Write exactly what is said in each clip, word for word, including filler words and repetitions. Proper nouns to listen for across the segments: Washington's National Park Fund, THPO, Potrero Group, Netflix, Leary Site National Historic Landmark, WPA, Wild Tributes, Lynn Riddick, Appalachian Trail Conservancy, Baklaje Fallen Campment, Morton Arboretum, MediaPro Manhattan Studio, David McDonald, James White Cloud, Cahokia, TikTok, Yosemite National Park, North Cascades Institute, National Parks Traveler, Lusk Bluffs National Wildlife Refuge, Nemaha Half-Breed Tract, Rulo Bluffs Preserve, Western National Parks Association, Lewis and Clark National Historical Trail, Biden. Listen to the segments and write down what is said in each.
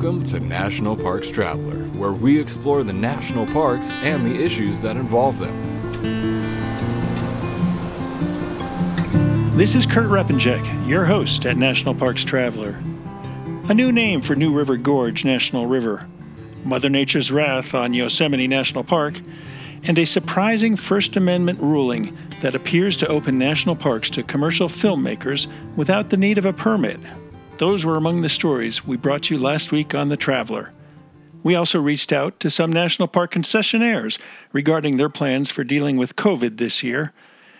Welcome to National Parks Traveler, where we explore the national parks and the issues that involve them. This is Kurt Repenjek, your host at National Parks Traveler. A new name for New River Gorge National River, Mother Nature's wrath on Yosemite National Park, and a surprising First Amendment ruling that appears to open national parks to commercial filmmakers without the need of a permit. Those were among the stories we brought you last week on The Traveler. We also reached out to some national park concessionaires regarding their plans for dealing with COVID this year,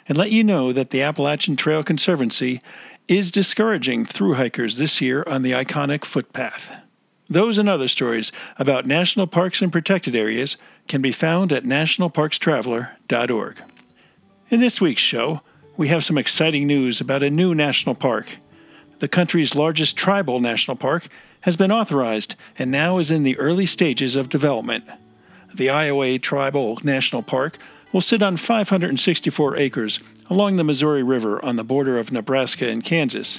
and let you know that the Appalachian Trail Conservancy is discouraging thru-hikers this year on the iconic footpath. Those and other stories about national parks and protected areas can be found at national parks traveler dot org. In this week's show, we have some exciting news about a new national park. The country's largest tribal national park has been authorized and now is in the early stages of development. The Iowa Tribal National Park will sit on five hundred sixty-four acres along the Missouri River on the border of Nebraska and Kansas.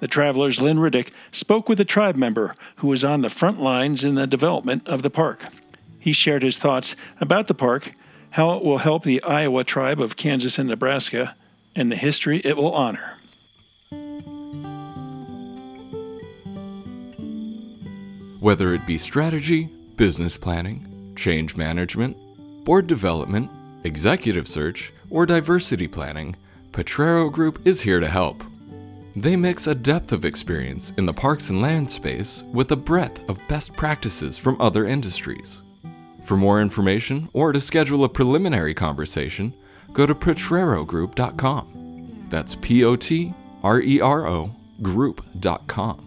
The Traveler's Lynn Riddick spoke with a tribe member who was on the front lines in the development of the park. He shared his thoughts about the park, how it will help the Iowa Tribe of Kansas and Nebraska, and the history it will honor. Whether it be strategy, business planning, change management, board development, executive search, or diversity planning, Potrero Group is here to help. They mix a depth of experience in the parks and land space with a breadth of best practices from other industries. For more information or to schedule a preliminary conversation, go to potrero group dot com. That's P O T R E R O group dot com.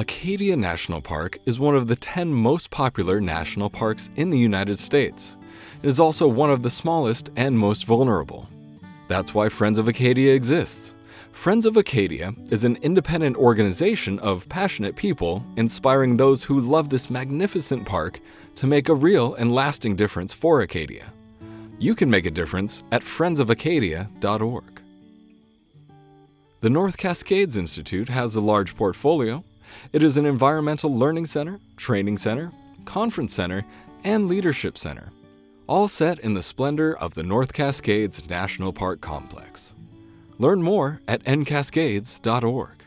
Acadia National Park is one of the ten most popular national parks in the United States. It is also one of the smallest and most vulnerable. That's why Friends of Acadia exists. Friends of Acadia is an independent organization of passionate people inspiring those who love this magnificent park to make a real and lasting difference for Acadia. You can make a difference at friends of acadia dot org. The North Cascades Institute has a large portfolio. It is an environmental learning center, training center, conference center, and leadership center, all set in the splendor of the North Cascades National Park Complex. Learn more at n cascades dot org.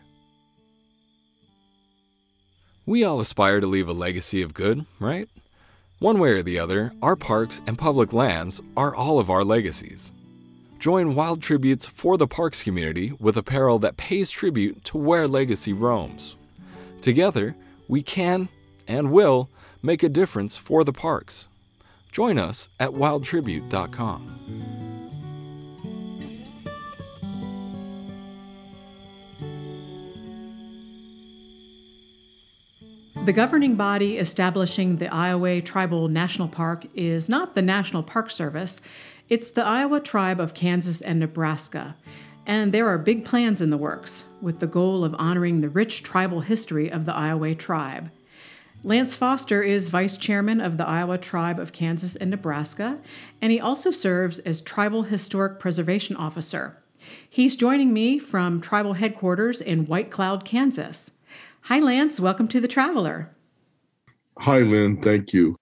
We all aspire to leave a legacy of good, right? One way or the other, our parks and public lands are all of our legacies. Join Wild Tributes for the Parks community with apparel that pays tribute to where legacy roams. Together, we can and will make a difference for the parks. Join us at wild tribute dot com. The governing body establishing the Iowa Tribal National Park is not the National Park Service, it's the Iowa Tribe of Kansas and Nebraska. And there are big plans in the works, with the goal of honoring the rich tribal history of the Iowa tribe. Lance Foster is vice chairman of the Iowa Tribe of Kansas and Nebraska, and he also serves as Tribal Historic Preservation Officer. He's joining me from tribal headquarters in White Cloud, Kansas. Hi, Lance. Welcome to The Traveler. Hi, Lynn. Thank you.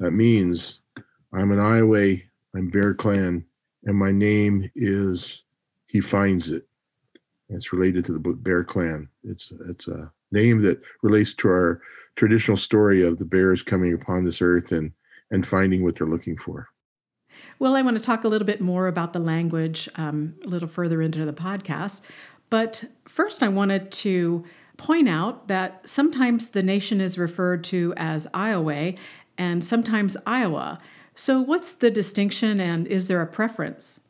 That means I'm an Iowa, I'm Bear Clan, and my name is He Finds It. It's related to the Bear Clan. It's it's a name that relates to our traditional story of the bears coming upon this earth and, and finding what they're looking for. Well, I want to talk a little bit more about the language um, a little further into the podcast. But first, I wanted to point out that sometimes the nation is referred to as Iowa and sometimes Iowa. So what's the distinction, and is there a preference?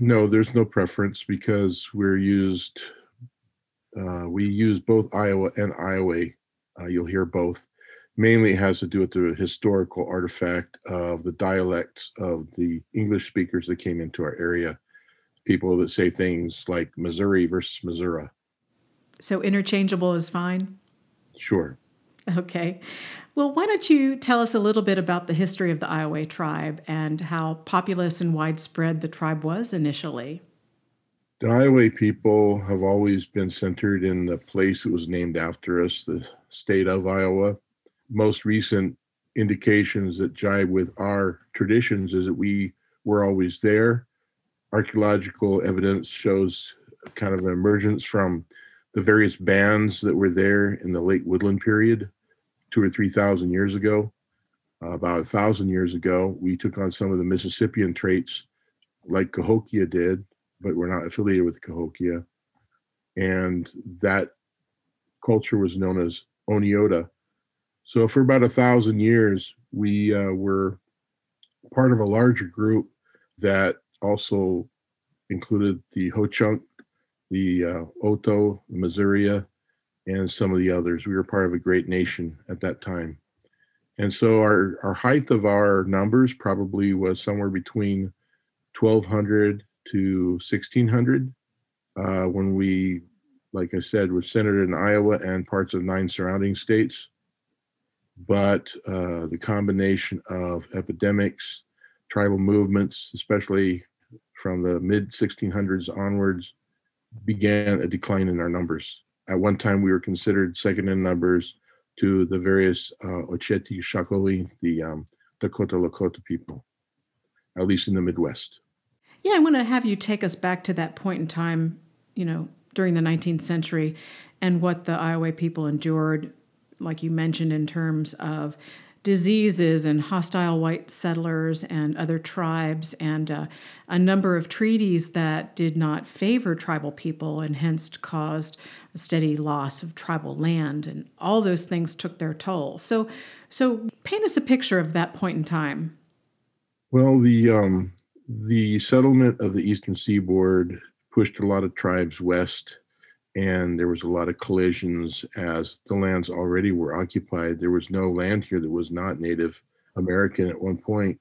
No, there's no preference because we're used, uh, we use both Iowa and Iowa. Uh, you'll hear both. Mainly it has to do with the historical artifact of the dialects of the English speakers that came into our area. People that say things like Missouri versus Missouri. So interchangeable is fine? Sure. Okay. Well, why don't you tell us a little bit about the history of the Iowa tribe and how populous and widespread the tribe was initially? The Iowa people have always been centered in the place that was named after us, the state of Iowa. Most recent indications that jive with our traditions is that we were always there. Archaeological evidence shows kind of an emergence from the various bands that were there in the late woodland period two or three thousand years ago. Uh, about a thousand years ago, we took on some of the Mississippian traits like Cahokia did, but we're not affiliated with Cahokia. And that culture was known as Oneota. So for about a thousand years, we uh, were part of a larger group that also included the Ho-Chunk, the uh, Oto, the Missouria, and some of the others. We were part of a great nation at that time. And so our, our height of our numbers probably was somewhere between twelve hundred to sixteen hundred. Uh, when we, like I said, were centered in Iowa and parts of nine surrounding states. But uh, the combination of epidemics, tribal movements, especially from the mid sixteen hundreds onwards, began a decline in our numbers. At one time, we were considered second in numbers to the various uh, Ocheti, Shakoli, the um, Dakota Lakota people, at least in the Midwest. Yeah, I want to have you take us back to that point in time, you know, during the nineteenth century and what the Iowa people endured, like you mentioned, in terms of diseases and hostile white settlers and other tribes and uh, a number of treaties that did not favor tribal people and hence caused a steady loss of tribal land, and all those things took their toll. So so paint us a picture of that point in time. Well, the um, the settlement of the Eastern Seaboard pushed a lot of tribes west, and there was a lot of collisions as the lands already were occupied. There was no land here that was not Native American at one point.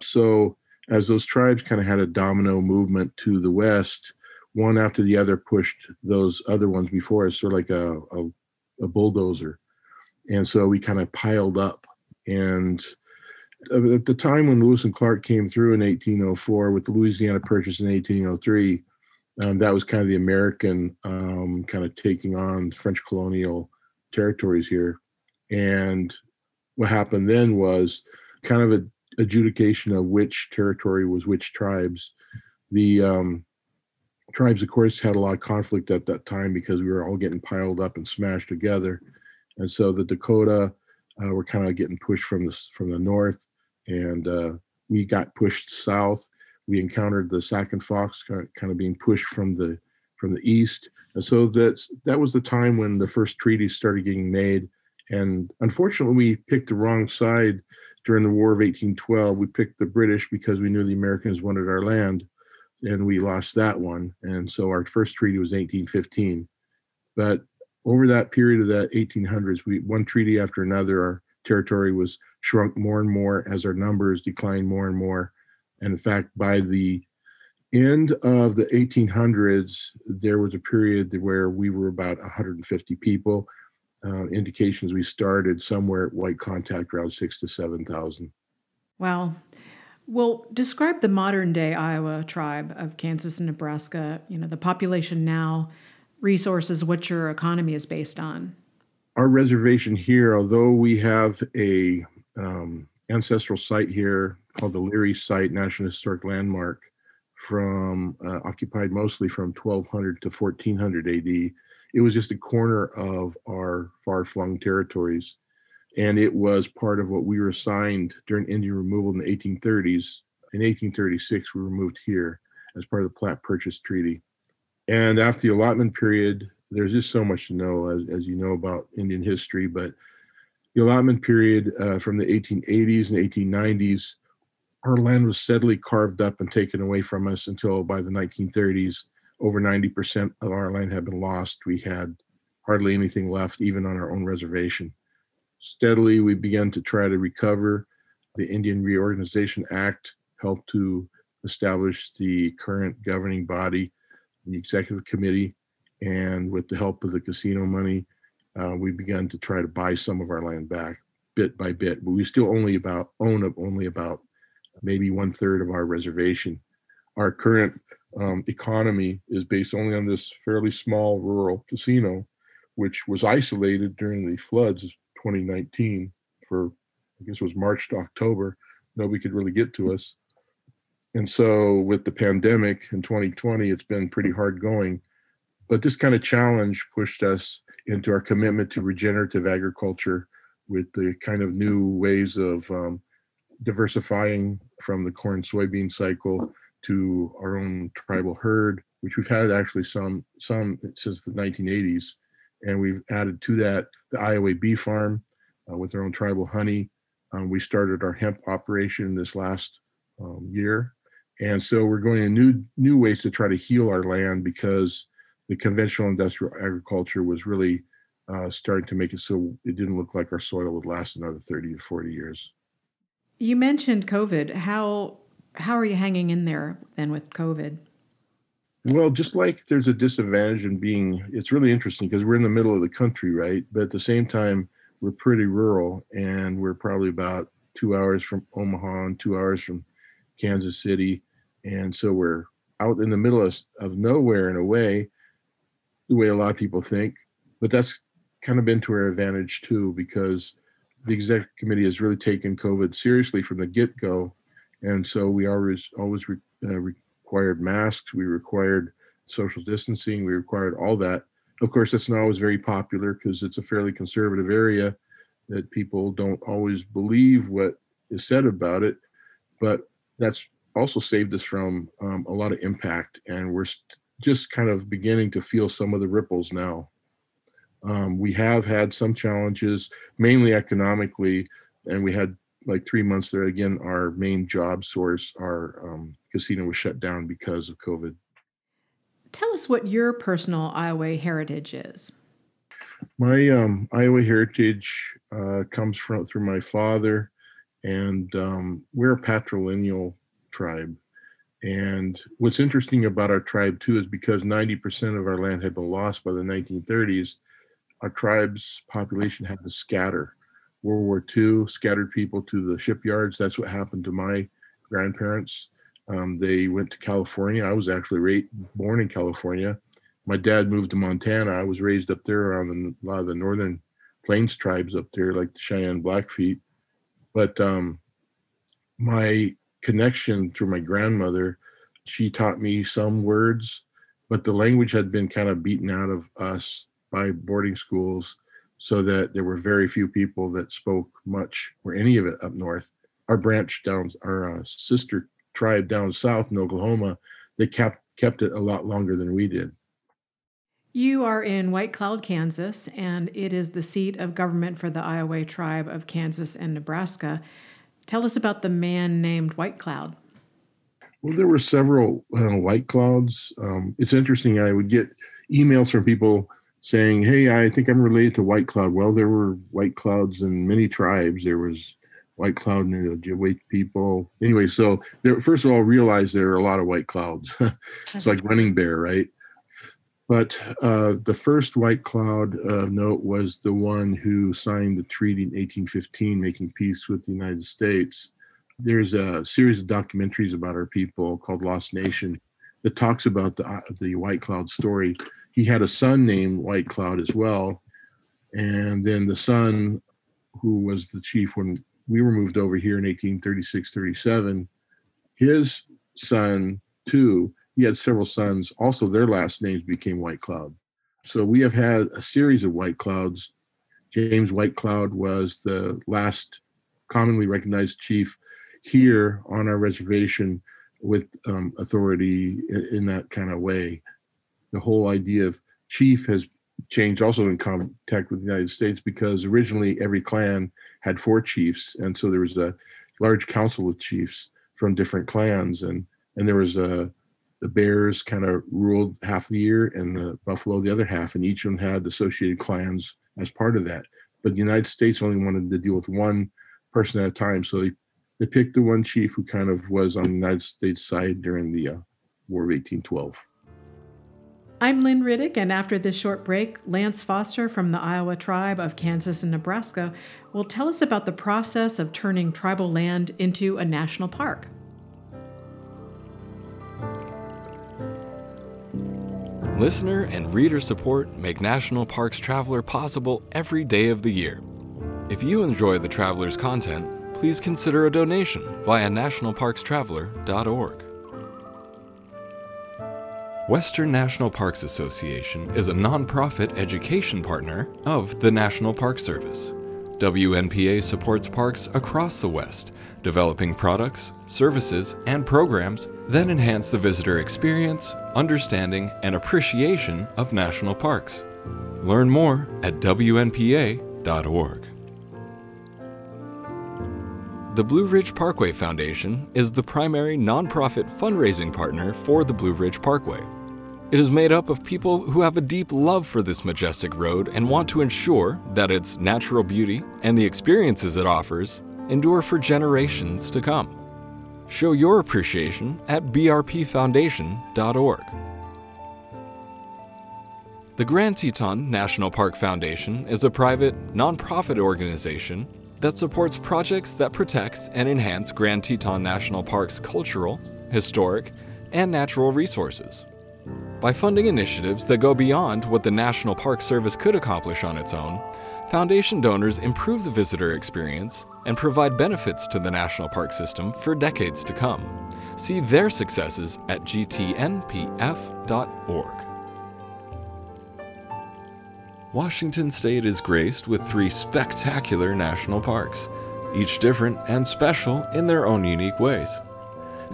So as those tribes kind of had a domino movement to the west, one after the other pushed those other ones before us, sort of like a, a, a bulldozer. And so we kind of piled up. And at the time when Lewis and Clark came through in eighteen oh four with the Louisiana Purchase in eighteen oh three, Um, that was kind of the American um, kind of taking on French colonial territories here. And what happened then was kind of an adjudication of which territory was which tribes. The um, tribes, of course, had a lot of conflict at that time because we were all getting piled up and smashed together. And so the Dakota uh, were kind of getting pushed from the, from the north, and uh, we got pushed south. We encountered the Sac and Fox kind of being pushed from the from the east. And so that's, that was the time when the first treaties started getting made. And unfortunately, we picked the wrong side during the War of eighteen twelve. We picked the British because we knew the Americans wanted our land, and we lost that one. And so our first treaty was eighteen fifteen. But over that period of the eighteen hundreds, we one treaty after another, our territory was shrunk more and more as our numbers declined more and more. And in fact, by the end of the eighteen hundreds, there was a period where we were about one hundred fifty people. Uh, indications we started somewhere at white contact around six to seven thousand. Wow. Well, describe the modern day Iowa tribe of Kansas and Nebraska, you know, the population now, resources, what your economy is based on. Our reservation here, although we have a um, ancestral site here called the Leary Site National Historic Landmark, from uh, occupied mostly from twelve hundred to fourteen hundred A D. It was just a corner of our far-flung territories, and it was part of what we were assigned during Indian removal in the eighteen thirties. In eighteen thirty-six, we were moved here as part of the Platte Purchase Treaty. And after the allotment period, there's just so much to know, as, as you know about Indian history, but the allotment period uh, from the eighteen eighties and eighteen nineties, our land was steadily carved up and taken away from us until by the nineteen thirties, over ninety percent of our land had been lost. We had hardly anything left, even on our own reservation. Steadily, we began to try to recover. The Indian Reorganization Act helped to establish the current governing body, the executive committee, and with the help of the casino money, uh, we began to try to buy some of our land back. bit by bit, but we still only about own only about maybe one third of our reservation. Our current um, economy is based only on this fairly small rural casino, which was isolated during the floods of twenty nineteen for, I guess it was March to October. Nobody could really get to us. And so with the pandemic in twenty twenty, it's been pretty hard going. But this kind of challenge pushed us into our commitment to regenerative agriculture with the kind of new ways of um, diversifying from the corn soybean cycle to our own tribal herd, which we've had actually some some since the nineteen eighties. And we've added to that the Iowa bee farm uh, with our own tribal honey. Um, we started our hemp operation this last um, year. And so we're going to new, new ways to try to heal our land, because the conventional industrial agriculture was really uh, starting to make it so it didn't look like our soil would last another thirty to forty years. You mentioned COVID. How how are you hanging in there then with COVID? Well, just like there's a disadvantage in being, it's really interesting because we're in the middle of the country, right? But at the same time, we're pretty rural, and we're probably about two hours from Omaha and two hours from Kansas City. And so we're out in the middle of, of nowhere in a way, the way a lot of people think, but that's kind of been to our advantage too, because the executive committee has really taken COVID seriously from the get-go. And so we always always re, uh, required masks, we required social distancing, we required all that. Of course, that's not always very popular because it's a fairly conservative area that people don't always believe what is said about it, but that's also saved us from um, a lot of impact. And we're st- just kind of beginning to feel some of the ripples now. Um, we have had some challenges, mainly economically, and we had like three months there. Again, our main job source, our um, casino, was shut down because of COVID. Tell us what your personal Iowa heritage is. My um, Iowa heritage uh, comes from through my father, and um, we're a patrilineal tribe. And what's interesting about our tribe too is because ninety percent of our land had been lost by the nineteen thirties, our tribe's population had to scatter. World War Two scattered people to the shipyards. That's what happened to my grandparents. Um, they went to California. I was actually right, born in California. My dad moved to Montana. I was raised up there around the, a lot of the Northern Plains tribes up there, like the Cheyenne Blackfeet. But um, my connection through my grandmother, she taught me some words, but the language had been kind of beaten out of us by boarding schools, so that there were very few people that spoke much or any of it up north. Our branch down, our uh, sister tribe down south in Oklahoma, they kept kept it a lot longer than we did. You are in White Cloud, Kansas, and it is the seat of government for the Iowa Tribe of Kansas and Nebraska. Tell us about the man named White Cloud. Well, there were several uh, White Clouds. Um, it's interesting. I would get emails from people saying, hey, I think I'm related to White Cloud. Well, there were White Clouds in many tribes. There was White Cloud in the Ojibwe people. Anyway, so there, first of all, realize there are a lot of White Clouds. It's like Running Bear, right? But uh, the first White Cloud uh, note was the one who signed the treaty in eighteen fifteen, making peace with the United States. There's a series of documentaries about our people called Lost Nation that talks about the, uh, the White Cloud story. He had a son named White Cloud as well. And then the son, who was the chief when we were moved over here in eighteen thirty-six thirty-seven, his son too, he had several sons. Also, their last names became White Cloud. So we have had a series of White Clouds. James White Cloud was the last commonly recognized chief here on our reservation with um, authority in, in that kind of way. The whole idea of chief has changed also in contact with the United States, because originally every clan had four chiefs. And so there was a large council of chiefs from different clans. And, and there was a The bears kind of ruled half the year and the buffalo the other half, and each of them had associated clans as part of that. But the United States only wanted to deal with one person at a time. So they, they picked the one chief who kind of was on the United States side during the uh, War of eighteen twelve. I'm Lynn Riddick, and after this short break, Lance Foster from the Iowa Tribe of Kansas and Nebraska will tell us about the process of turning tribal land into a national park. Listener and reader support make National Parks Traveler possible every day of the year. If you enjoy the Traveler's content, please consider a donation via national parks traveler dot org. Western National Parks Association is a nonprofit education partner of the National Park Service. W N P A supports parks across the West, developing products, services, and programs that enhance the visitor experience, understanding, and appreciation of national parks. Learn more at W N P A dot org. The Blue Ridge Parkway Foundation is the primary nonprofit fundraising partner for the Blue Ridge Parkway. It is made up of people who have a deep love for this majestic road and want to ensure that its natural beauty and the experiences it offers endure for generations to come. Show your appreciation at b r p foundation dot org. The Grand Teton National Park Foundation is a private, nonprofit organization that supports projects that protect and enhance Grand Teton National Park's cultural, historic, and natural resources. By funding initiatives that go beyond what the National Park Service could accomplish on its own, foundation donors improve the visitor experience and provide benefits to the national park system for decades to come. See their successes at g t n p f dot org. Washington State is graced with three spectacular national parks, each different and special in their own unique ways.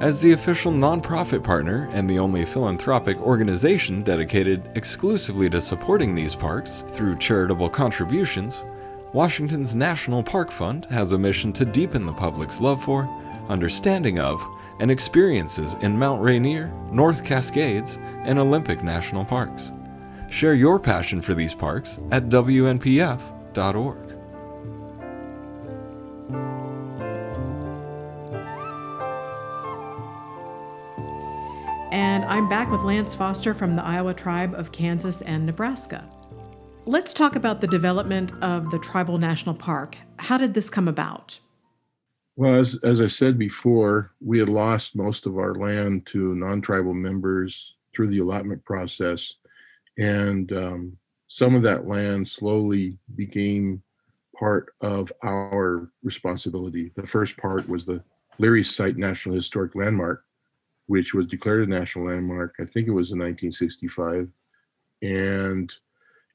As the official nonprofit partner and the only philanthropic organization dedicated exclusively to supporting these parks through charitable contributions, Washington's National Park Fund has a mission to deepen the public's love for, understanding of, and experiences in Mount Rainier, North Cascades, and Olympic National Parks. Share your passion for these parks at w n p f dot org. And I'm back with Lance Foster from the Iowa Tribe of Kansas and Nebraska. Let's talk about the development of the Tribal National Park. How did this come about? Well, as, as I said before, we had lost most of our land to non-tribal members through the allotment process. And um, some of that land slowly became part of our responsibility. The first part was the Leary Site National Historic Landmark, which was declared a national landmark. I think it was in nineteen sixty-five. And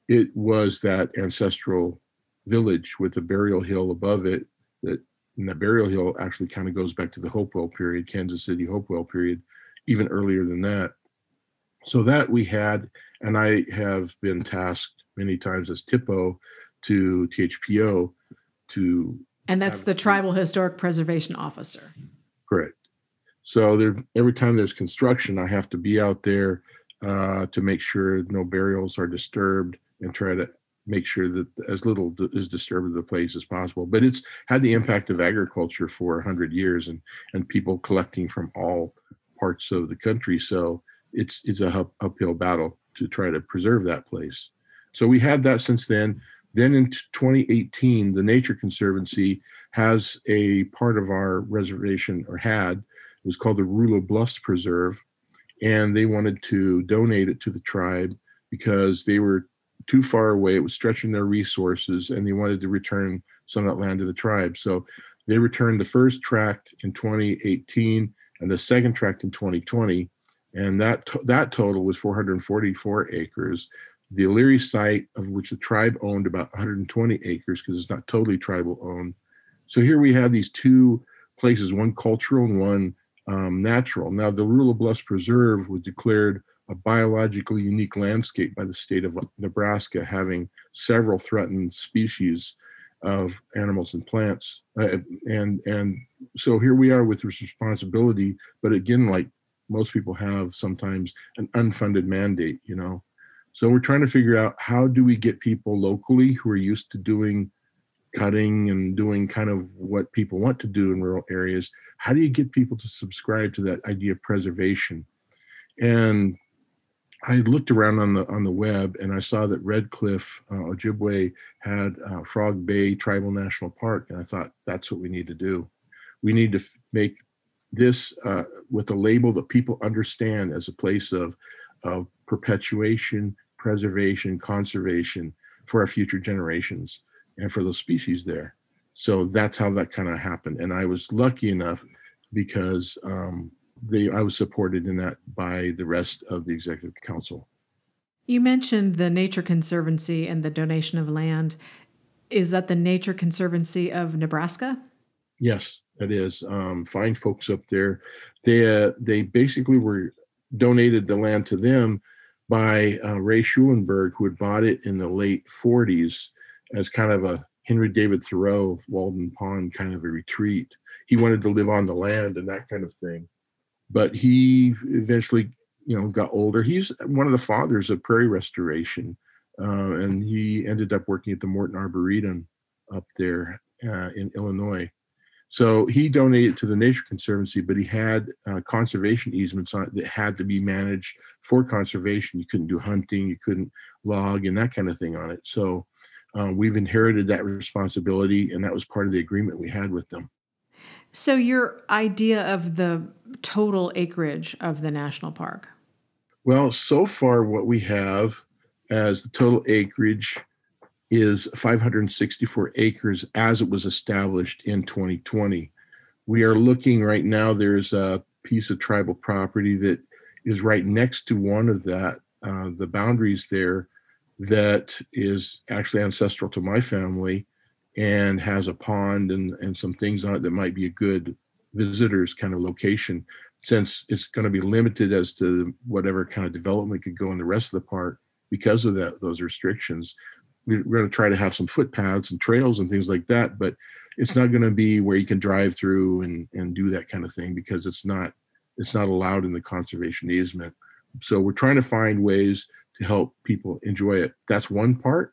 it was that ancestral village with a burial hill above it. That, and the burial hill actually kind of goes back to the Hopewell period, Kansas City Hopewell period, even earlier than that. So that we had, and I have been tasked many times as TIPO to T H P O to... And that's the Tribal Historic Preservation Officer. Correct. So there, every time there's construction, I have to be out there uh, to make sure no burials are disturbed and try to make sure that as little is disturbed of the place as possible. But it's had the impact of agriculture for one hundred years and, and people collecting from all parts of the country. So it's it's a up, uphill battle to try to preserve that place. So we had that since then. Then in twenty eighteen, the Nature Conservancy has a part of our reservation, or had, it was called the Rulo Bluffs Preserve, and they wanted to donate it to the tribe because they were too far away. It was stretching their resources, and they wanted to return some of that land to the tribe. So they returned the first tract in twenty eighteen and the second tract in twenty twenty. And that that total was four hundred forty-four acres. The Leary site, of which the tribe owned about one hundred twenty acres, because it's not totally tribal owned. So here we have these two places, one cultural and one um, natural. Now, the Rulo Bluffs Preserve was declared a biologically unique landscape by the state of Nebraska, having several threatened species of animals and plants. Uh, and and so here we are with this responsibility, but again, like, most people have sometimes an unfunded mandate, you know. So we're trying to figure out, how do we get people locally who are used to doing cutting and doing kind of what people want to do in rural areas, how do you get people to subscribe to that idea of preservation? And I looked around on the on the web and I saw that Red Cliff, uh, Ojibwe, had uh, Frog Bay Tribal National Park, and I thought that's what we need to do. We need to f- make this uh, with a label that people understand as a place of of perpetuation, preservation, conservation for our future generations and for those species there. So that's how that kind of happened. And I was lucky enough because um, they, I was supported in that by the rest of the executive council. You mentioned the Nature Conservancy and the donation of land. Is that the Nature Conservancy of Nebraska? Yes, it is. Um, fine folks up there. They uh, they basically were donated the land to them by uh, Ray Schuenberg, who had bought it in the late forties as kind of a Henry David Thoreau, Walden Pond kind of a retreat. He wanted to live on the land and that kind of thing. But he eventually, you know, got older. He's one of the fathers of prairie restoration. Uh, and he ended up working at the Morton Arboretum up there uh, in Illinois. So he donated to the Nature Conservancy, but he had uh, conservation easements on it that had to be managed for conservation. You couldn't do hunting, you couldn't log and that kind of thing on it. So uh, we've inherited that responsibility, and that was part of the agreement we had with them. So your idea of the total acreage of the national park? Well, so far what we have as the total acreage is five hundred sixty-four acres as it was established in twenty twenty. We are looking right now, there's a piece of tribal property that is right next to one of that, uh, the boundaries there, that is actually ancestral to my family and has a pond and, and some things on it that might be a good visitors kind of location, since it's going to be limited as to whatever kind of development could go in the rest of the park because of that those restrictions. We're going to try to have some footpaths and trails and things like that, but it's not going to be where you can drive through and, and do that kind of thing because it's not it's not allowed in the conservation easement. So we're trying to find ways to help people enjoy it. That's one part.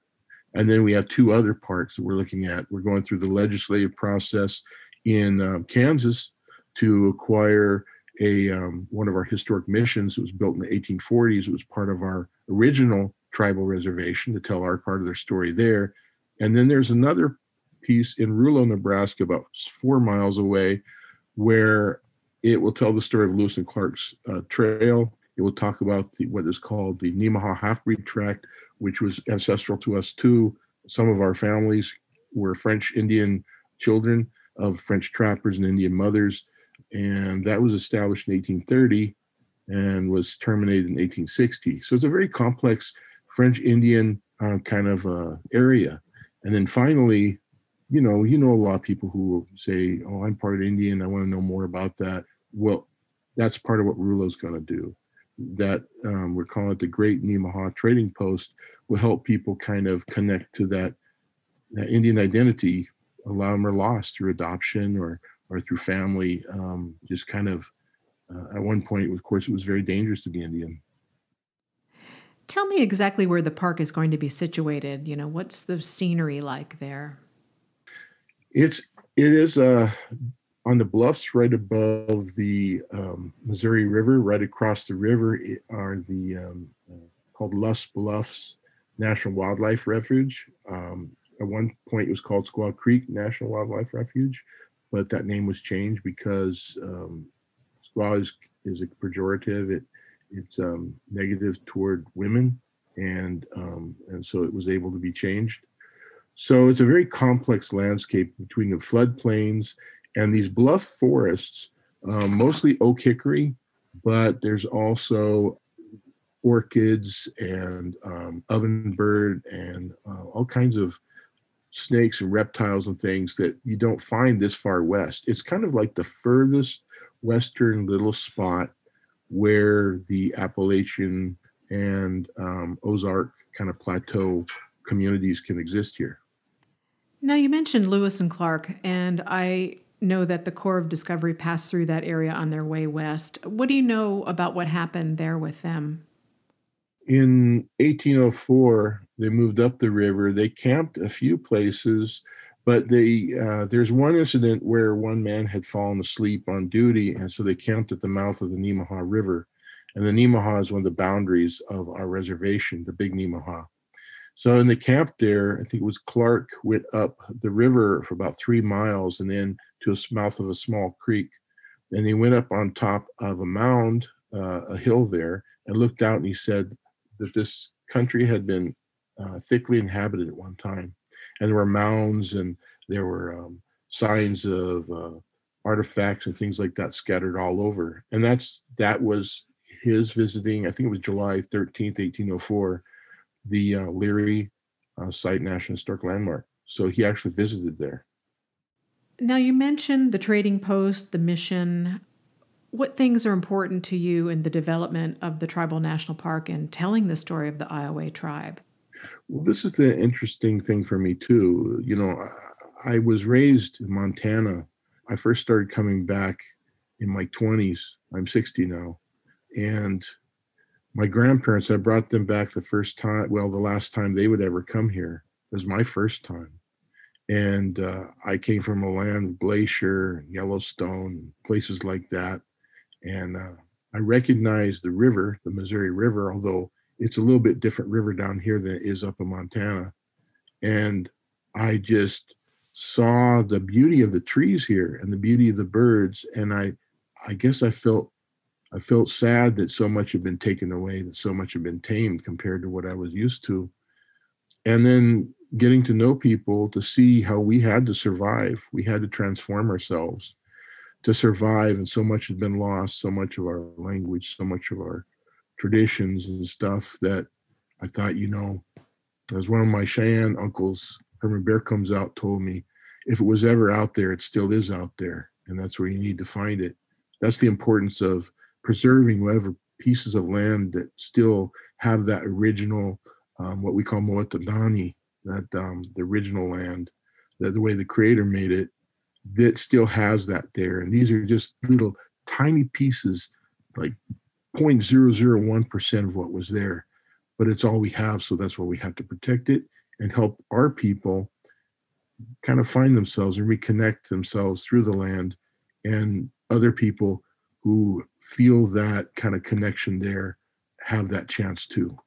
And then we have two other parts that we're looking at. We're going through the legislative process in um, Kansas to acquire a um, one of our historic missions. It was built in the eighteen forties. It was part of our original tribal reservation to tell our part of their story there. And then there's another piece in Rulo, Nebraska, about four miles away, where it will tell the story of Lewis and Clark's uh, trail. It will talk about the, what is called the Nemaha Half-Breed Tract, which was ancestral to us too. Some of our families were French Indian children of French trappers and Indian mothers. And that was established in eighteen thirty and was terminated in eighteen sixty. So it's a very complex French Indian uh, kind of uh, area. And then finally, you know, you know, a lot of people who say, oh, I'm part Indian, I want to know more about that. Well, that's part of what Rulo's going to do. That um, we're calling it the Great Nemaha Trading Post will help people kind of connect to that, that Indian identity. A lot of them are lost through adoption or or through family. Um, just kind of, uh, at one point, of course, it was very dangerous to be Indian. Tell me exactly where the park is going to be situated. You know, what's the scenery like there? It's it is uh, on the bluffs right above the um, Missouri River. Right across the river are the um, called Lusk Bluffs National Wildlife Refuge. Um, at one point, it was called Squaw Creek National Wildlife Refuge, but that name was changed because um, Squaw is, is a pejorative. It It's um, negative toward women, and um, and so it was able to be changed. So it's a very complex landscape between the floodplains and these bluff forests, um, mostly oak hickory, but there's also orchids and um, ovenbird and uh, all kinds of snakes and reptiles and things that you don't find this far west. It's kind of like the furthest western little spot where the Appalachian and um, Ozark kind of plateau communities can exist here. Now, you mentioned Lewis and Clark, and I know that the Corps of Discovery passed through that area on their way west. What do you know about what happened there with them? In eighteen oh four, they moved up the river. They camped a few places, but they uh, there's one incident where one man had fallen asleep on duty, and so they camped at the mouth of the Nemaha River. And the Nemaha is one of the boundaries of our reservation, the Big Nemaha. So in the camp there, I think it was Clark went up the river for about three miles and then to the mouth of a small creek. And he went up on top of a mound, uh, a hill there, and looked out, and he said that this country had been uh, thickly inhabited at one time. And there were mounds and there were um, signs of uh, artifacts and things like that scattered all over. And that's that was his visiting, I think it was July thirteenth, eighteen oh four, the uh, Leary uh, Site National Historic Landmark. So he actually visited there. Now, you mentioned the trading post, the mission. What things are important to you in the development of the Tribal National Park and telling the story of the Iowa tribe? Well, this is the interesting thing for me, too. You know, I was raised in Montana. I first started coming back in my twenties. I'm sixty now. And my grandparents, I brought them back the first time, well, the last time they would ever come here. It was my first time. And uh, I came from a land of Glacier, Yellowstone, places like that. And uh, I recognize the river, the Missouri River, although it's a little bit different river down here than it is up in Montana. And I just saw the beauty of the trees here and the beauty of the birds. And I I guess I felt I felt sad that so much had been taken away, that so much had been tamed compared to what I was used to. And then getting to know people, to see how we had to survive. We had to transform ourselves to survive, and so much had been lost, so much of our language, so much of our traditions and stuff that I thought, you know, as one of my Cheyenne uncles, Herman Bear Comes Out, told me, if it was ever out there, it still is out there, and that's where you need to find it. That's the importance of preserving whatever pieces of land that still have that original, um, what we call Moatadani, that um, the original land, that the way the Creator made it, that still has that there. And these are just little tiny pieces, like zero point zero zero one percent of what was there, but it's all we have. So that's why we have to protect it and help our people kind of find themselves and reconnect themselves through the land, and other people who feel that kind of connection there have that chance too.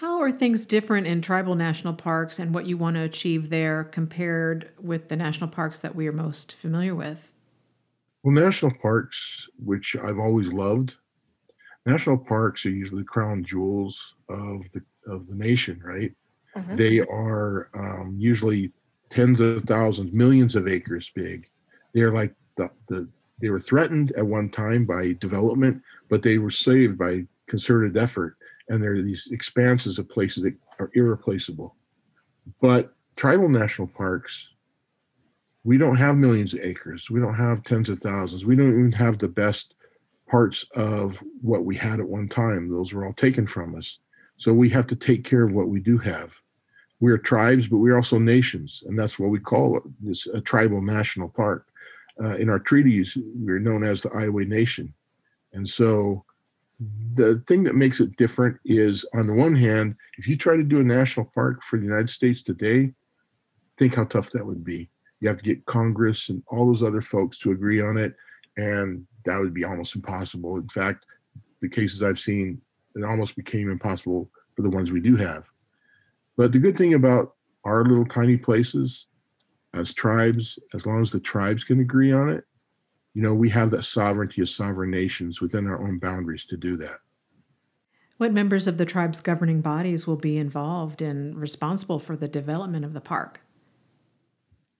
How are things different in tribal national parks and what you want to achieve there compared with the national parks that we are most familiar with? Well, national parks, which I've always loved, national parks are usually the crown jewels of the of the nation, right? Uh-huh. They are um, usually tens of thousands, millions of acres big. They're like the, the they were threatened at one time by development, but they were saved by concerted effort. And there are these expanses of places that are irreplaceable. But tribal national parks, we don't have millions of acres. We don't have tens of thousands. We don't even have the best parts of what we had at one time. Those were all taken from us. So we have to take care of what we do have. We're tribes, but we're also nations. And that's what we call it, this a tribal national park. Uh, in our treaties, we're known as the Iowa Nation. And so the thing that makes it different is, on the one hand, if you try to do a national park for the United States today, think how tough that would be. You have to get Congress and all those other folks to agree on it, and that would be almost impossible. In fact, the cases I've seen, it almost became impossible for the ones we do have. But the good thing about our little tiny places as tribes, as long as the tribes can agree on it, you know, we have that sovereignty as sovereign nations within our own boundaries to do that. What members of the tribe's governing bodies will be involved and responsible for the development of the park?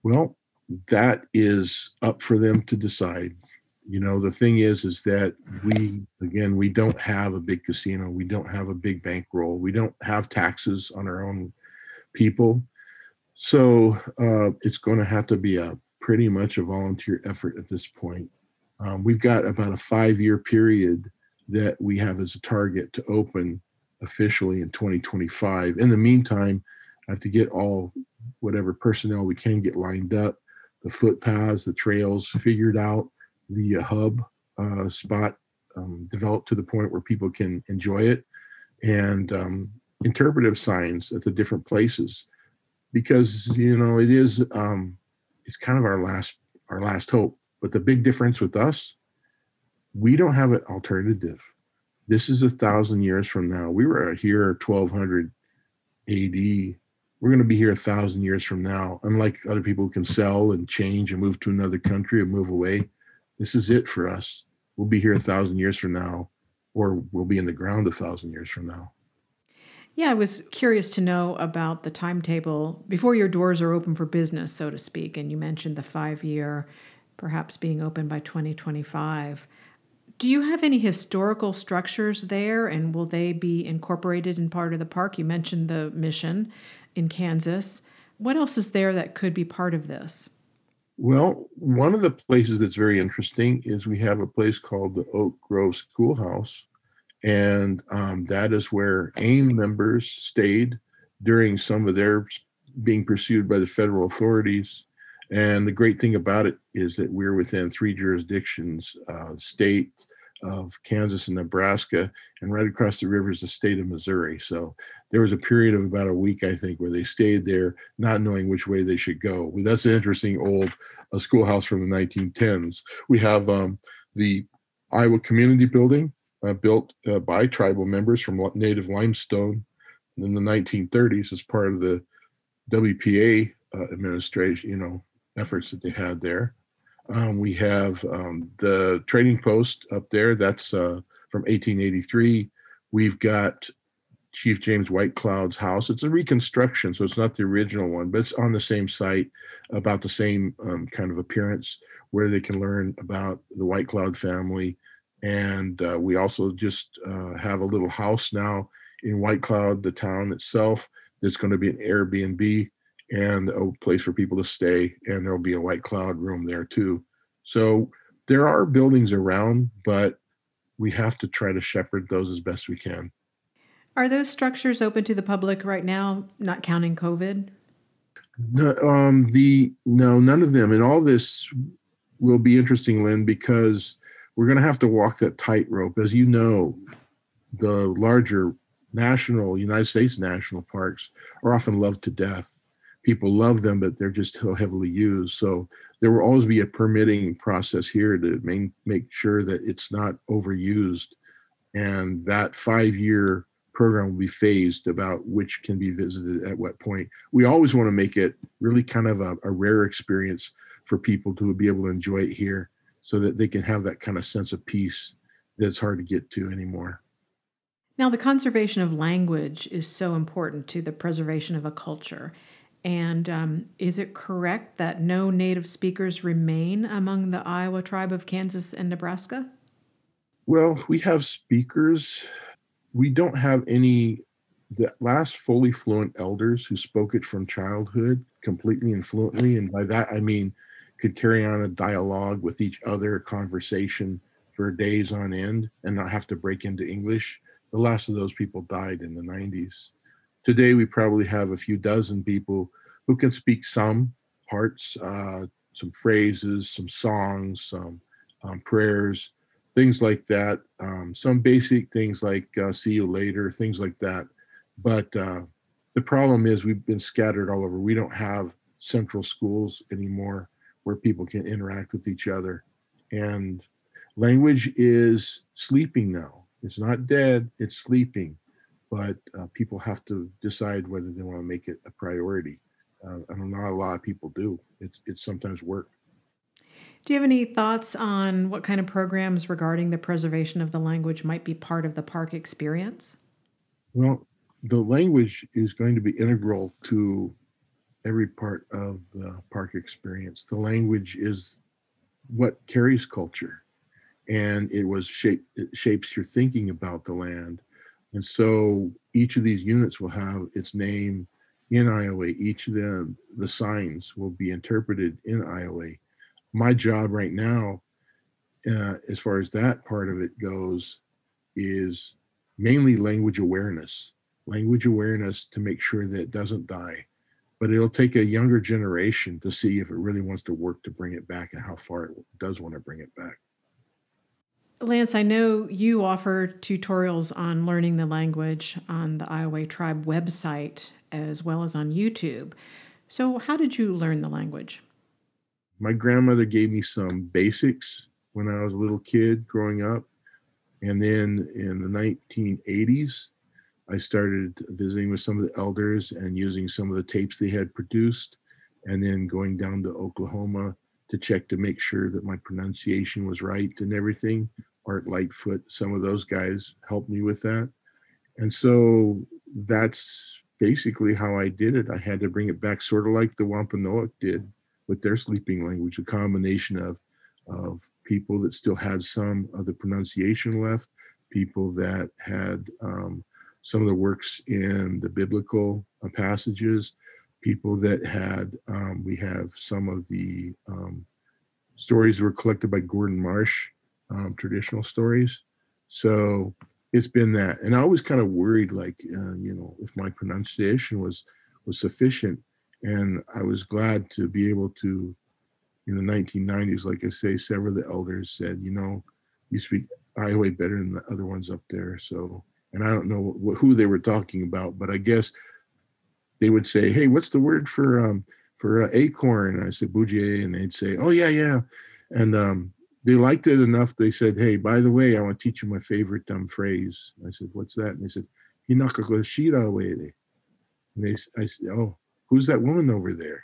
Well, that is up for them to decide. You know, the thing is, is that we, again, we don't have a big casino. We don't have a big bankroll. We don't have taxes on our own people. So uh, it's going to have to be a pretty much a volunteer effort at this point. Um, we've got about a five-year period that we have as a target to open officially in twenty twenty-five. In the meantime, I have to get all whatever personnel we can get lined up, the footpaths, the trails figured out, the uh, hub uh, spot um, developed to the point where people can enjoy it, and um, interpretive signs at the different places. Because, you know, it is... Um, It's kind of our last our last hope. But the big difference with us, we don't have an alternative. this is a thousand years from now. We were here twelve hundred A D. We're going to be here a thousand years from now. Unlike other people who can sell and change and move to another country or move away, this is it for us. We'll be here a thousand years from now, or we'll be in the ground a thousand years from now. Yeah, I was curious to know about the timetable before your doors are open for business, so to speak. And you mentioned the five-year, perhaps being open by twenty twenty-five. Do you have any historical structures there, and will they be incorporated in part of the park? You mentioned the mission in Kansas. What else is there that could be part of this? Well, one of the places that's very interesting is we have a place called the Oak Grove Schoolhouse, and um, that is where A I M members stayed during some of their being pursued by the federal authorities. And the great thing about it is that we're within three jurisdictions, uh, state of Kansas and Nebraska, and right across the river is the state of Missouri. So there was a period of about a week, I think, where they stayed there, not knowing which way they should go. Well, that's an interesting old uh, schoolhouse from the nineteen tens. We have um, the Iowa Community Building, uh, built uh, by tribal members from native limestone in the nineteen thirties as part of the W P A uh, administration, you know, efforts that they had there. Um, we have um, the trading post up there. That's uh, from eighteen eighty-three. We've got Chief James White Cloud's house. It's a reconstruction, so it's not the original one, but it's on the same site, about the same um, kind of appearance, where they can learn about the White Cloud family. And uh, we also just uh, have a little house now in White Cloud, the town itself. That's going to be an Airbnb and a place for people to stay, and there'll be a White Cloud room there too. So there are buildings around, but we have to try to shepherd those as best we can. Are those structures open to the public right now, not counting COVID? No, um, the, no none of them. And all this will be interesting, Lynn, because we're going to have to walk that tightrope. As you know, the larger national, United States national parks are often loved to death. People love them, but they're just so heavily used. So there will always be a permitting process here to main, make sure that it's not overused. And that five-year program will be phased about which can be visited at what point. We always want to make it really kind of a, a rare experience for people to be able to enjoy it here so that they can have that kind of sense of peace that's hard to get to anymore. Now, the conservation of language is so important to the preservation of a culture. And um, is it correct that no native speakers remain among the Iowa Tribe of Kansas and Nebraska? Well, we have speakers. We don't have any, the last fully fluent elders who spoke it from childhood completely and fluently. And by that, I mean, could carry on a dialogue with each other, conversation for days on end and not have to break into English. The last of those people died in the nineties. Today, we probably have a few dozen people who can speak some parts, uh, some phrases, some songs, some um, prayers, things like that, um, some basic things like uh, see you later, things like that. But uh, the problem is we've been scattered all over. We don't have central schools anymore where people can interact with each other. And language is sleeping now. It's not dead, it's sleeping. But uh, people have to decide whether they want to make it a priority. Uh, and not a lot of people do. It's, it's sometimes work. Do you have any thoughts on what kind of programs regarding the preservation of the language might be part of the park experience? Well, the language is going to be integral to every part of the park experience. The language is what carries culture, and it was shape, it shapes your thinking about the land. And so each of these units will have its name in Iowa. Each of them, the signs will be interpreted in Iowa. My job right now, uh, as far as that part of it goes, is mainly language awareness. Language awareness to make sure that it doesn't die. But it'll take a younger generation to see if it really wants to work to bring it back and how far it does want to bring it back. Lance, I know you offer tutorials on learning the language on the Iowa Tribe website as well as on YouTube. So how did you learn the language? My grandmother gave me some basics when I was a little kid growing up. And then in the nineteen eighties, I started visiting with some of the elders and using some of the tapes they had produced, and then going down to Oklahoma to check to make sure that my pronunciation was right and everything. Art Lightfoot, some of those guys helped me with that. And so that's basically how I did it. I had to bring it back, sort of like the Wampanoag did with their sleeping language, a combination of, of people that still had some of the pronunciation left, people that had um, some of the works in the biblical passages, people that had, um, we have some of the um, stories that were collected by Gordon Marsh, um, traditional stories. So it's been that. And I was kind of worried, like, uh, you know, if my pronunciation was, was sufficient. And I was glad to be able to, in the nineteen nineties, like I say, several of the elders said, you know, you speak Iowa better than the other ones up there. So, and I don't know what, who they were talking about, but I guess they would say, hey, what's the word for um, for uh, acorn? And I said, bougie, and they'd say, oh, yeah, yeah. And um, they liked it enough. They said, hey, by the way, I want to teach you my favorite dumb phrase. I said, what's that? And they said, Hinakagoshira. And they, I said, oh, who's that woman over there?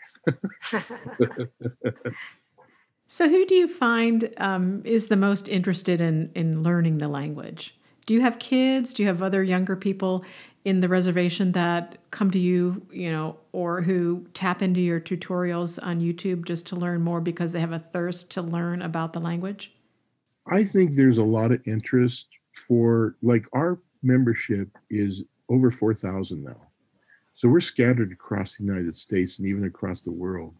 So who do you find um, is the most interested in, in learning the language? Do you have kids? Do you have other younger people in the reservation that come to you, you know, or who tap into your tutorials on YouTube just to learn more because they have a thirst to learn about the language? I think there's a lot of interest for, like, our membership is over four thousand now. So we're scattered across the United States and even across the world,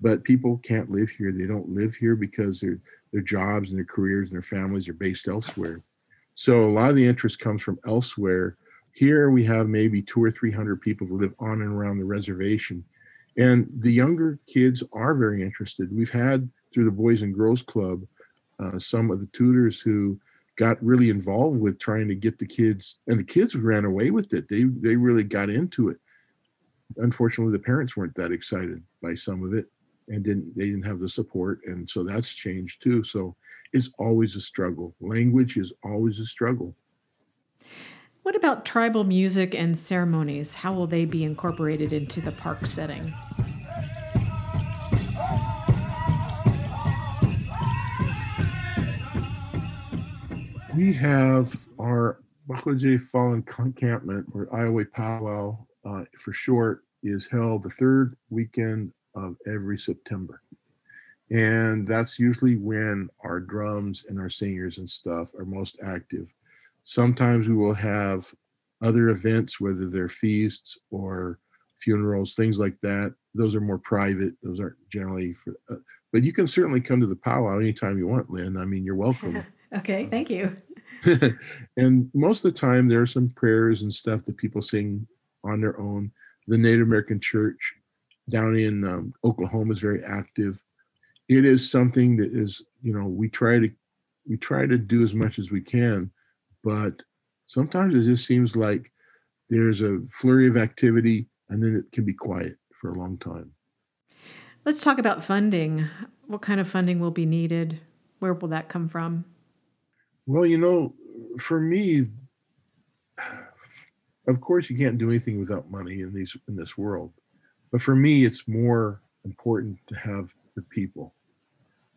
but people can't live here. They don't live here because their their jobs and their careers and their families are based elsewhere. So a lot of the interest comes from elsewhere. Here we have maybe two or three hundred people who live on and around the reservation, and the younger kids are very interested. We've had through the Boys and Girls Club uh, some of the tutors who got really involved with trying to get the kids, and the kids ran away with it. They they really got into it. Unfortunately, the parents weren't that excited by some of it and didn't they didn't have the support. And so that's changed too. So it's always a struggle. Language is always a struggle. What about tribal music and ceremonies? How will they be incorporated into the park setting? We have our Baklaje Fallen Campment, or Iowa powwow, Uh, for short, is held the third weekend of every September. And that's usually when our drums and our singers and stuff are most active. Sometimes we will have other events, whether they're feasts or funerals, things like that. Those are more private. Those aren't generally for, uh, but you can certainly come to the powwow anytime you want, Lynn. I mean, you're welcome. Okay, thank you. And most of the time there are some prayers and stuff that people sing on their own. The Native American Church down in um, Oklahoma is very active. It is something that is, you know, we try to we try to do as much as we can, but sometimes it just seems like there's a flurry of activity and then it can be quiet for a long time. Let's talk about funding. What kind of funding will be needed? Where will that come from? Well, you know, for me, of course, you can't do anything without money in these in this world. But for me, it's more important to have the people,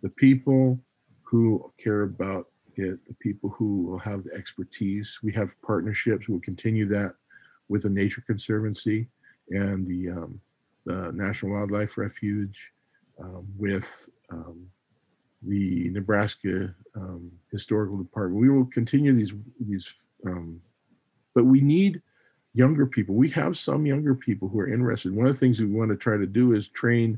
the people who care about it, the people who will have the expertise. We have partnerships. We'll continue that with the Nature Conservancy and the, um, the National Wildlife Refuge, um, with um, the Nebraska um, Historical Department. We will continue these, these, um, but we need younger people. We have some younger people who are interested. One of the things we want to try to do is train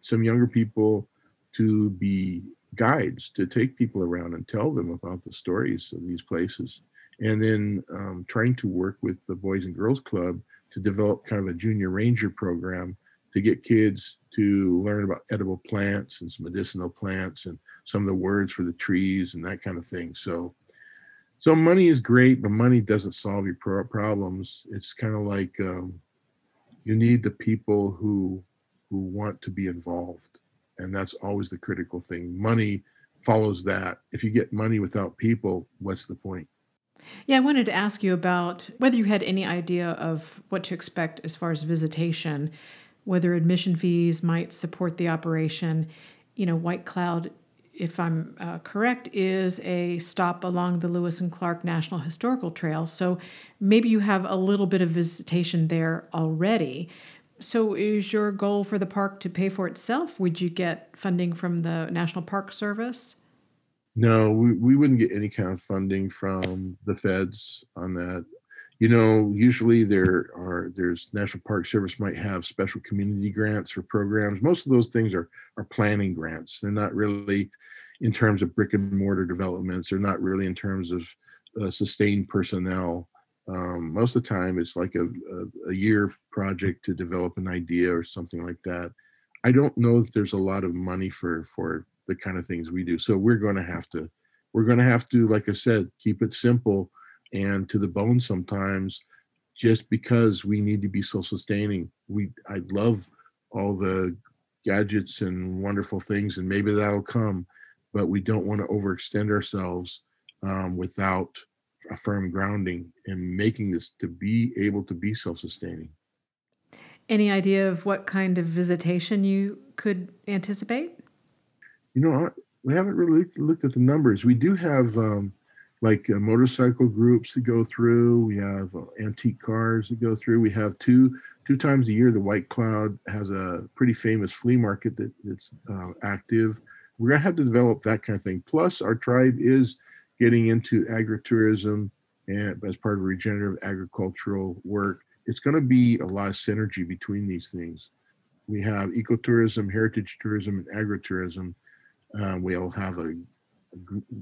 some younger people to be guides, to take people around and tell them about the stories of these places. And then um, trying to work with the Boys and Girls Club to develop kind of a junior ranger program to get kids to learn about edible plants and some medicinal plants and some of the words for the trees and that kind of thing. So. So money is great, but money doesn't solve your pro- problems. It's kind of like um, you need the people who who want to be involved, and that's always the critical thing. Money follows that. If you get money without people, what's the point? Yeah, I wanted to ask you about whether you had any idea of what to expect as far as visitation, whether admission fees might support the operation. You know, White Cloud, if I'm uh, correct, is a stop along the Lewis and Clark National Historical Trail. So maybe you have a little bit of visitation there already. So is your goal for the park to pay for itself? Would you get funding from the National Park Service? No, we, we wouldn't get any kind of funding from the feds on that. You know, usually there are, there's National Park Service might have special community grants or programs. Most of those things are, are planning grants. They're not really in terms of brick and mortar developments. They're not really in terms of uh, sustained personnel. Um, most of the time it's like a, a, a year project to develop an idea or something like that. I don't know if there's a lot of money for, for the kind of things we do. So we're going to have to, we're going to have to, like I said, keep it simple and to the bone sometimes, just because we need to be self-sustaining. We, I love all the gadgets and wonderful things, and maybe that'll come, but we don't want to overextend ourselves um, without a firm grounding and making this to be able to be self-sustaining. Any idea of what kind of visitation you could anticipate? You know, we haven't really looked at the numbers. We do have... Um, like uh, motorcycle groups that go through. We have uh, antique cars that go through. We have two two times a year, the White Cloud has a pretty famous flea market that, that's uh, active. We're gonna have to develop that kind of thing. Plus our tribe is getting into agritourism and as part of regenerative agricultural work. It's gonna be a lot of synergy between these things. We have ecotourism, heritage tourism, and agritourism. Uh, we'll have a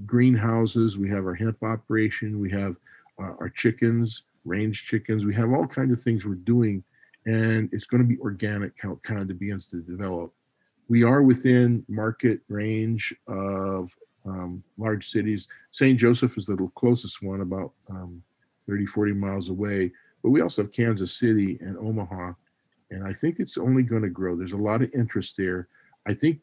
greenhouses, we have our hemp operation, we have uh, our chickens, range chickens, we have all kinds of things we're doing, and it's going to be organic how it kind of begins to develop. We are within market range of um, large cities. Saint Joseph is the closest one, about um, thirty, forty miles away, but we also have Kansas City and Omaha, and I think it's only going to grow. There's a lot of interest there. I think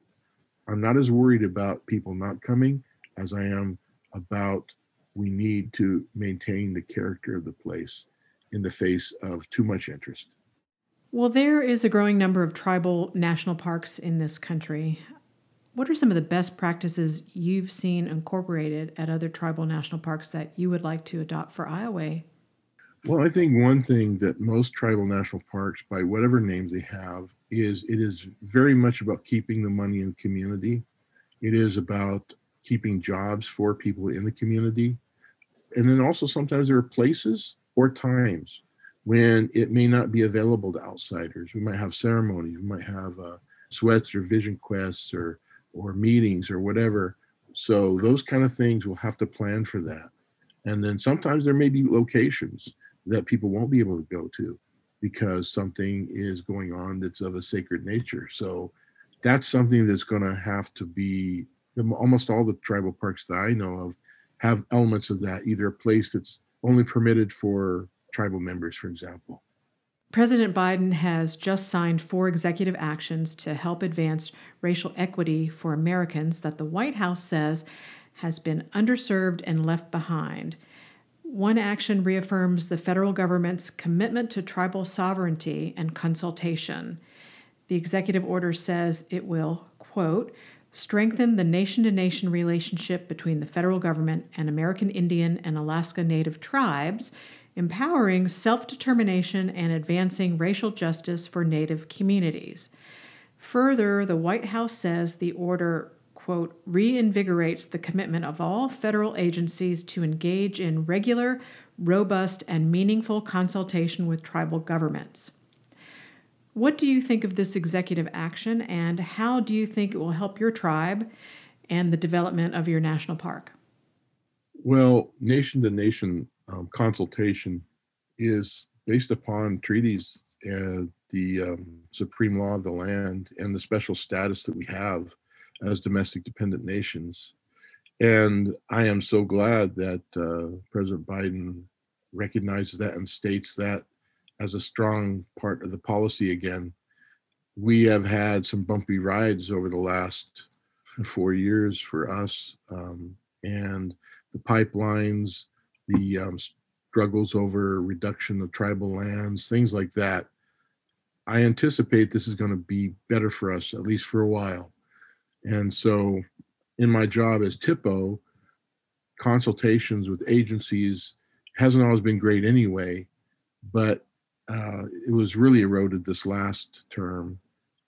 I'm not as worried about people not coming as I am about we need to maintain the character of the place in the face of too much interest. Well, there is a growing number of tribal national parks in this country. What are some of the best practices you've seen incorporated at other tribal national parks that you would like to adopt for Iowa? Well, I think one thing that most tribal national parks, by whatever names they have, is it is very much about keeping the money in the community. It is about keeping jobs for people in the community. And then also sometimes there are places or times when it may not be available to outsiders. We might have ceremonies, we might have uh, sweats or vision quests or, or meetings or whatever. So those kind of things, we'll have to plan for that. And then sometimes there may be locations that people won't be able to go to because something is going on that's of a sacred nature. So that's something that's gonna have to be, almost all the tribal parks that I know of have elements of that, either a place that's only permitted for tribal members, for example. President Biden has just signed four executive actions to help advance racial equity for Americans that the White House says has been underserved and left behind. One action reaffirms the federal government's commitment to tribal sovereignty and consultation. The executive order says it will, quote, strengthen the nation-to-nation relationship between the federal government and American Indian and Alaska Native tribes, empowering self-determination and advancing racial justice for Native communities. Further, the White House says the order, quote, reinvigorates the commitment of all federal agencies to engage in regular, robust, and meaningful consultation with tribal governments. What do you think of this executive action, and how do you think it will help your tribe and the development of your national park? Well, nation-to-nation um, consultation is based upon treaties and the um, supreme law of the land and the special status that we have as domestic dependent nations. And I am so glad that uh, President Biden recognizes that and states that as a strong part of the policy again. We have had some bumpy rides over the last four years for us. Um, and the pipelines, the um, struggles over reduction of tribal lands, things like that. I anticipate this is going to be better for us, at least for a while. And so in my job as T I P O, consultations with agencies hasn't always been great anyway, but uh, it was really eroded this last term.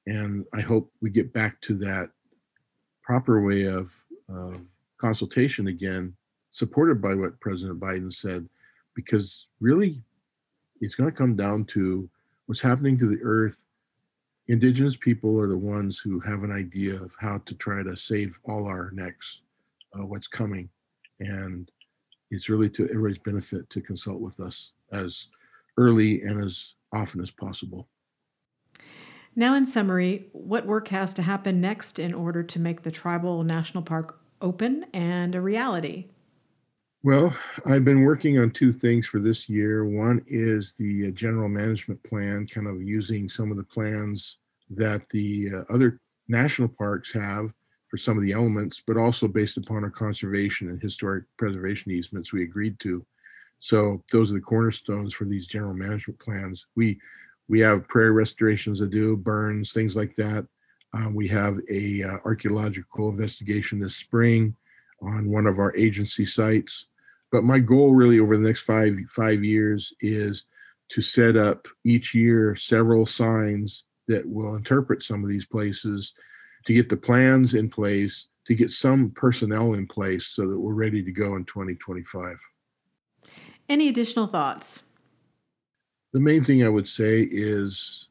And I hope we get back to that proper way of uh, consultation again, supported by what President Biden said, because really it's going to come down to what's happening to the earth. Indigenous people are the ones who have an idea of how to try to save all our necks, uh, what's coming. And it's really to everybody's benefit to consult with us as early and as often as possible. Now, in summary, what work has to happen next in order to make the Tribal National Park open and a reality? Well, I've been working on two things for this year. One is the general management plan, kind of using some of the plans that the uh, other national parks have for some of the elements, but also based upon our conservation and historic preservation easements we agreed to. So those are the cornerstones for these general management plans. We we have prairie restorations to do, burns, things like that. Uh, we have a uh, archaeological investigation this spring on one of our agency sites. But my goal really over the next five five years is to set up each year several signs that will interpret some of these places, to get the plans in place, to get some personnel in place so that we're ready to go in twenty twenty-five. Any additional thoughts? The main thing I would say is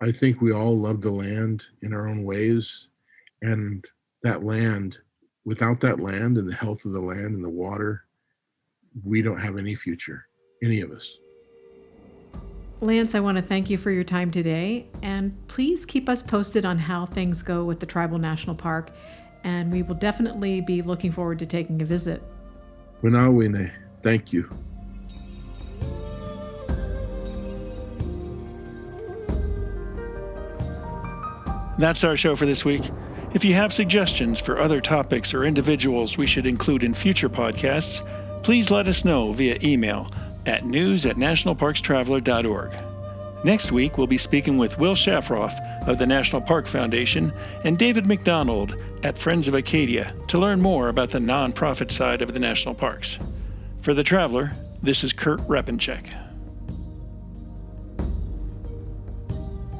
I think we all love the land in our own ways, and that land, without that land and the health of the land and the water, we don't have any future, any of us. Lance, I want to thank you for your time today, and please keep us posted on how things go with the Tribal National Park, and we will definitely be looking forward to taking a visit. Winawine, thank you. That's our show for this week. If you have suggestions for other topics or individuals we should include in future podcasts, please let us know via email at news at national parks traveler dot org. Next week, we'll be speaking with Will Shafroff of the National Park Foundation and David McDonald at Friends of Acadia to learn more about the nonprofit side of the national parks. For The Traveler, this is Kurt Repenjek.